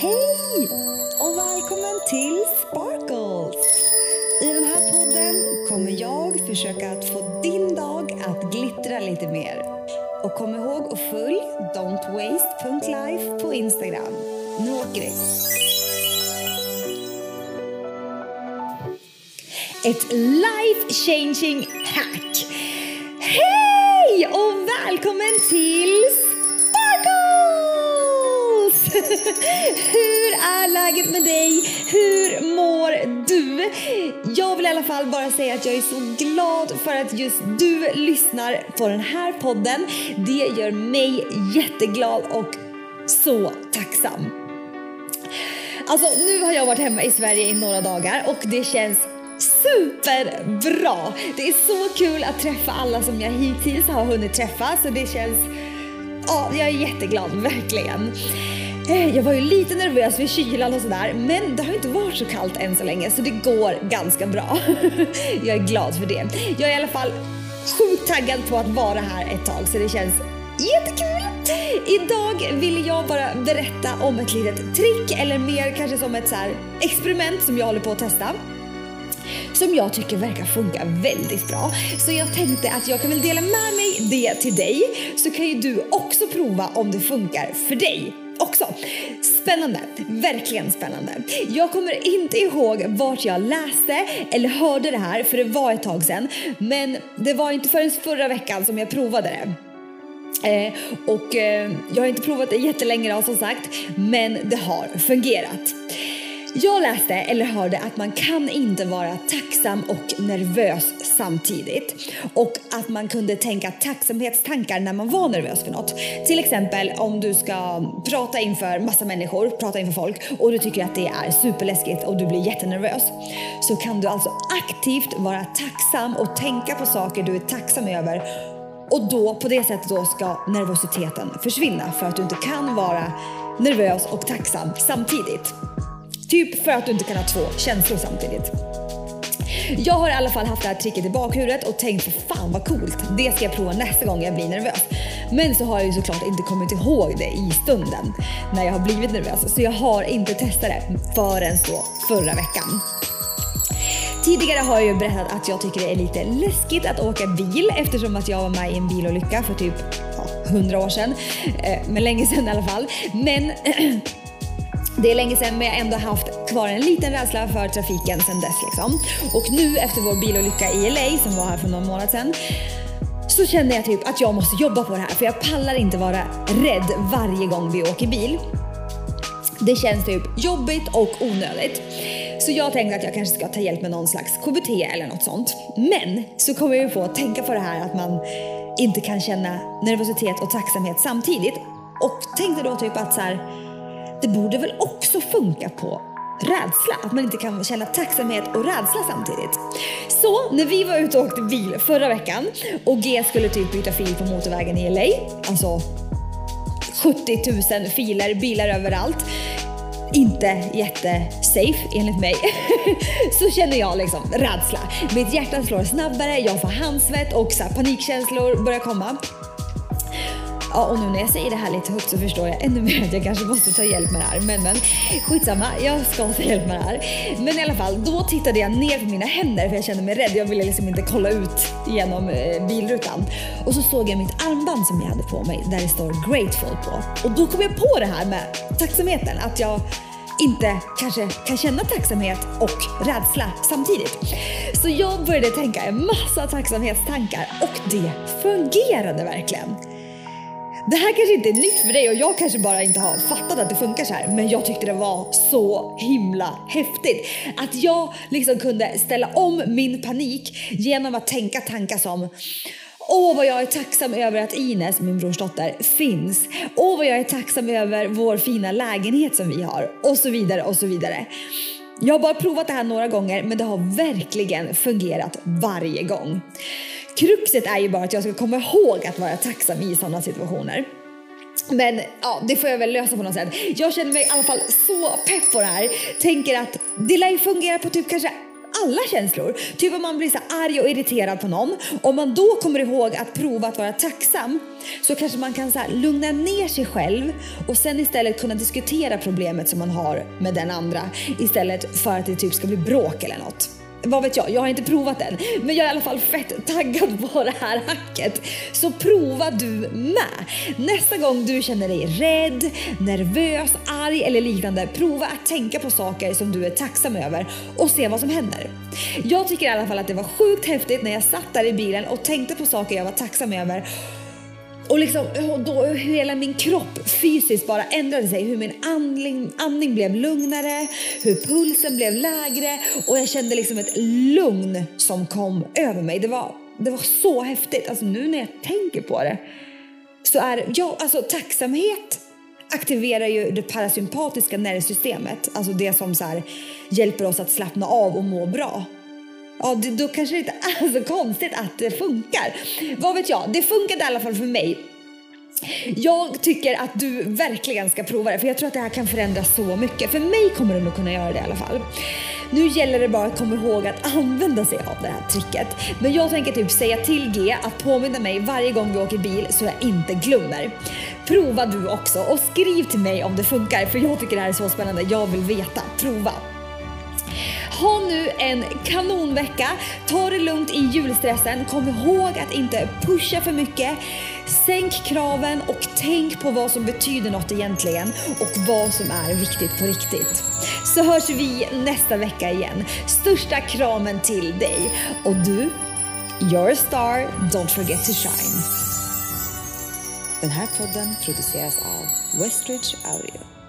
Hej och välkommen till Sparkles! I den här podden kommer jag försöka att få din dag att glittra lite mer. Och kom ihåg att följ Don't Waste punkt Life på Instagram. Nu åker vi! Ett life-changing hack! Hej och välkommen till Sparkles! Hur är läget med dig? Hur mår du? Jag vill i alla fall bara säga att jag är så glad för att just du lyssnar på den här podden. Det gör mig jätteglad och så tacksam. Alltså, nu har jag varit hemma i Sverige i några dagar och det känns superbra! Det är så kul att träffa alla som jag hittills har hunnit träffa, så det känns... Ja, jag är jätteglad, verkligen. Jag var ju lite nervös vid kylan och sådär, men det har inte varit så kallt än så länge, så det går ganska bra. Jag är glad för det. Jag är i alla fall sjukt taggad på att vara här ett tag, så det känns jättekul! Idag vill jag bara berätta om ett litet trick, eller mer kanske som ett så här experiment som jag håller på att testa, som jag tycker verkar funka väldigt bra. Så jag tänkte att jag kan väl dela med mig det till dig, så kan ju du också prova om det funkar för dig också. Spännande, verkligen spännande. Jag kommer inte ihåg vart jag läste eller hörde det här, för det var ett tag sedan, men det var inte förrän förra veckan som jag provade det. Jag har inte provat det jättelänge då, som sagt, men det har fungerat. Jag läste eller hörde att man kan inte vara tacksam och nervös samtidigt, och att man kunde tänka tacksamhetstankar när man var nervös för något. Till exempel om du ska prata inför massa människor, prata inför folk, och du tycker att det är superläskigt och du blir jättenervös, så kan du alltså aktivt vara tacksam och tänka på saker du är tacksam över, och då på det sättet då ska nervositeten försvinna, för att du inte kan vara nervös och tacksam samtidigt. Typ för att du inte kan ha två känslor samtidigt. Jag har i alla fall haft det här tricket i bakhuvudet och tänkt, fan vad coolt, det ska jag prova nästa gång jag blir nervös. Men så har jag ju såklart inte kommit ihåg det i stunden när jag har blivit nervös, så jag har inte testat det förrän så förra veckan. Tidigare har jag ju berättat att jag tycker det är lite läskigt att åka bil, eftersom att jag var med i en bilolycka för typ 100 år sedan, men länge sedan i alla fall. Men... det är länge sedan, men jag har ändå haft kvar en liten rädsla för trafiken sedan dess liksom. Och nu efter vår bilolycka i LA som var här för någon månad sedan, så känner jag typ att jag måste jobba på det här, för jag pallar inte vara rädd varje gång vi åker bil. Det känns typ jobbigt och onödigt. Så jag tänkte att jag kanske ska ta hjälp med någon slags KBT eller något sånt. Men så kommer jag ju få tänka på det här att man inte kan känna nervositet och tacksamhet samtidigt. Och tänkte då typ att så här, det borde väl också funka på rädsla, att man inte kan känna tacksamhet och rädsla samtidigt. Så när vi var ute och åkte bil förra veckan och G skulle typ byta fil på motorvägen i LA, alltså 70 000 filer, bilar överallt, inte jättesafe enligt mig, så känner jag liksom rädsla. Mitt hjärta slår snabbare, jag får handsvett och så här panikkänslor börjar komma. Ja, och nu när jag säger det här lite högt så förstår jag ännu mer att jag kanske måste ta hjälp med det här. Men skitsamma, jag ska ta hjälp med det här. Men i alla fall, då tittade jag ner på mina händer, för jag kände mig rädd. Jag ville liksom inte kolla ut genom bilrutan. Och så såg jag mitt armband som jag hade på mig, där det står grateful på. Och då kom jag på det här med tacksamheten, att jag inte kanske kan känna tacksamhet och rädsla samtidigt. Så jag började tänka en massa tacksamhetstankar, och det fungerade verkligen. Det här kanske inte är nytt för dig, och jag kanske bara inte har fattat att det funkar så här, men jag tyckte det var så himla häftigt att jag liksom kunde ställa om min panik genom att tänka tankar som: åh, vad jag är tacksam över att Ines, min brors dotter, finns. Åh, vad jag är tacksam över vår fina lägenhet som vi har, och så vidare och så vidare. Jag har bara provat det här några gånger, men det har verkligen fungerat varje gång. Kruxet är ju bara att jag ska komma ihåg att vara tacksam i sådana situationer. Men ja, det får jag väl lösa på något sätt. Jag känner mig i alla fall så pepp på det här. Tänker att det lär ju fungera på typ kanske alla känslor. Typ om man blir så arg och irriterad på någon. Om man då kommer ihåg att prova att vara tacksam, så kanske man kan så här lugna ner sig själv och sen istället kunna diskutera problemet som man har med den andra, istället för att det typ ska bli bråk eller något. Vad vet jag, jag har inte provat den, men jag är i alla fall fett taggad på det här hacket. Så prova du med. Nästa gång du känner dig rädd, nervös, arg eller liknande, prova att tänka på saker som du är tacksam över och se vad som händer. Jag tycker i alla fall att det var sjukt häftigt när jag satt där i bilen och tänkte på saker jag var tacksam över. Och liksom, då hela min kropp fysiskt bara ändrade sig. Hur min andning blev lugnare, hur pulsen blev lägre. Och jag kände liksom ett lugn som kom över mig. Det var så häftigt. Alltså nu när jag tänker på det, så är jag, alltså tacksamhet aktiverar ju det parasympatiska nervsystemet. Alltså det som så här hjälper oss att slappna av och må bra. Ja, då kanske det inte är så konstigt att det funkar. Vad vet jag, det funkade i alla fall för mig. Jag tycker att du verkligen ska prova det, för jag tror att det här kan förändra så mycket. För mig kommer du nog kunna göra det i alla fall. Nu gäller det bara att komma ihåg att använda sig av det här tricket. Men jag tänker typ säga till G att påminna mig varje gång vi åker bil, så jag inte glömmer. Prova du också och skriv till mig om det funkar, för jag tycker det här är så spännande. Jag vill veta, prova. Ha nu en kanonvecka. Ta det lugnt i julstressen. Kom ihåg att inte pusha för mycket. Sänk kraven och tänk på vad som betyder något egentligen och vad som är viktigt på riktigt. Så hörs vi nästa vecka igen. Största kramen till dig. Och du, you're a star, don't forget to shine. Den här podden produceras av Westridge Audio.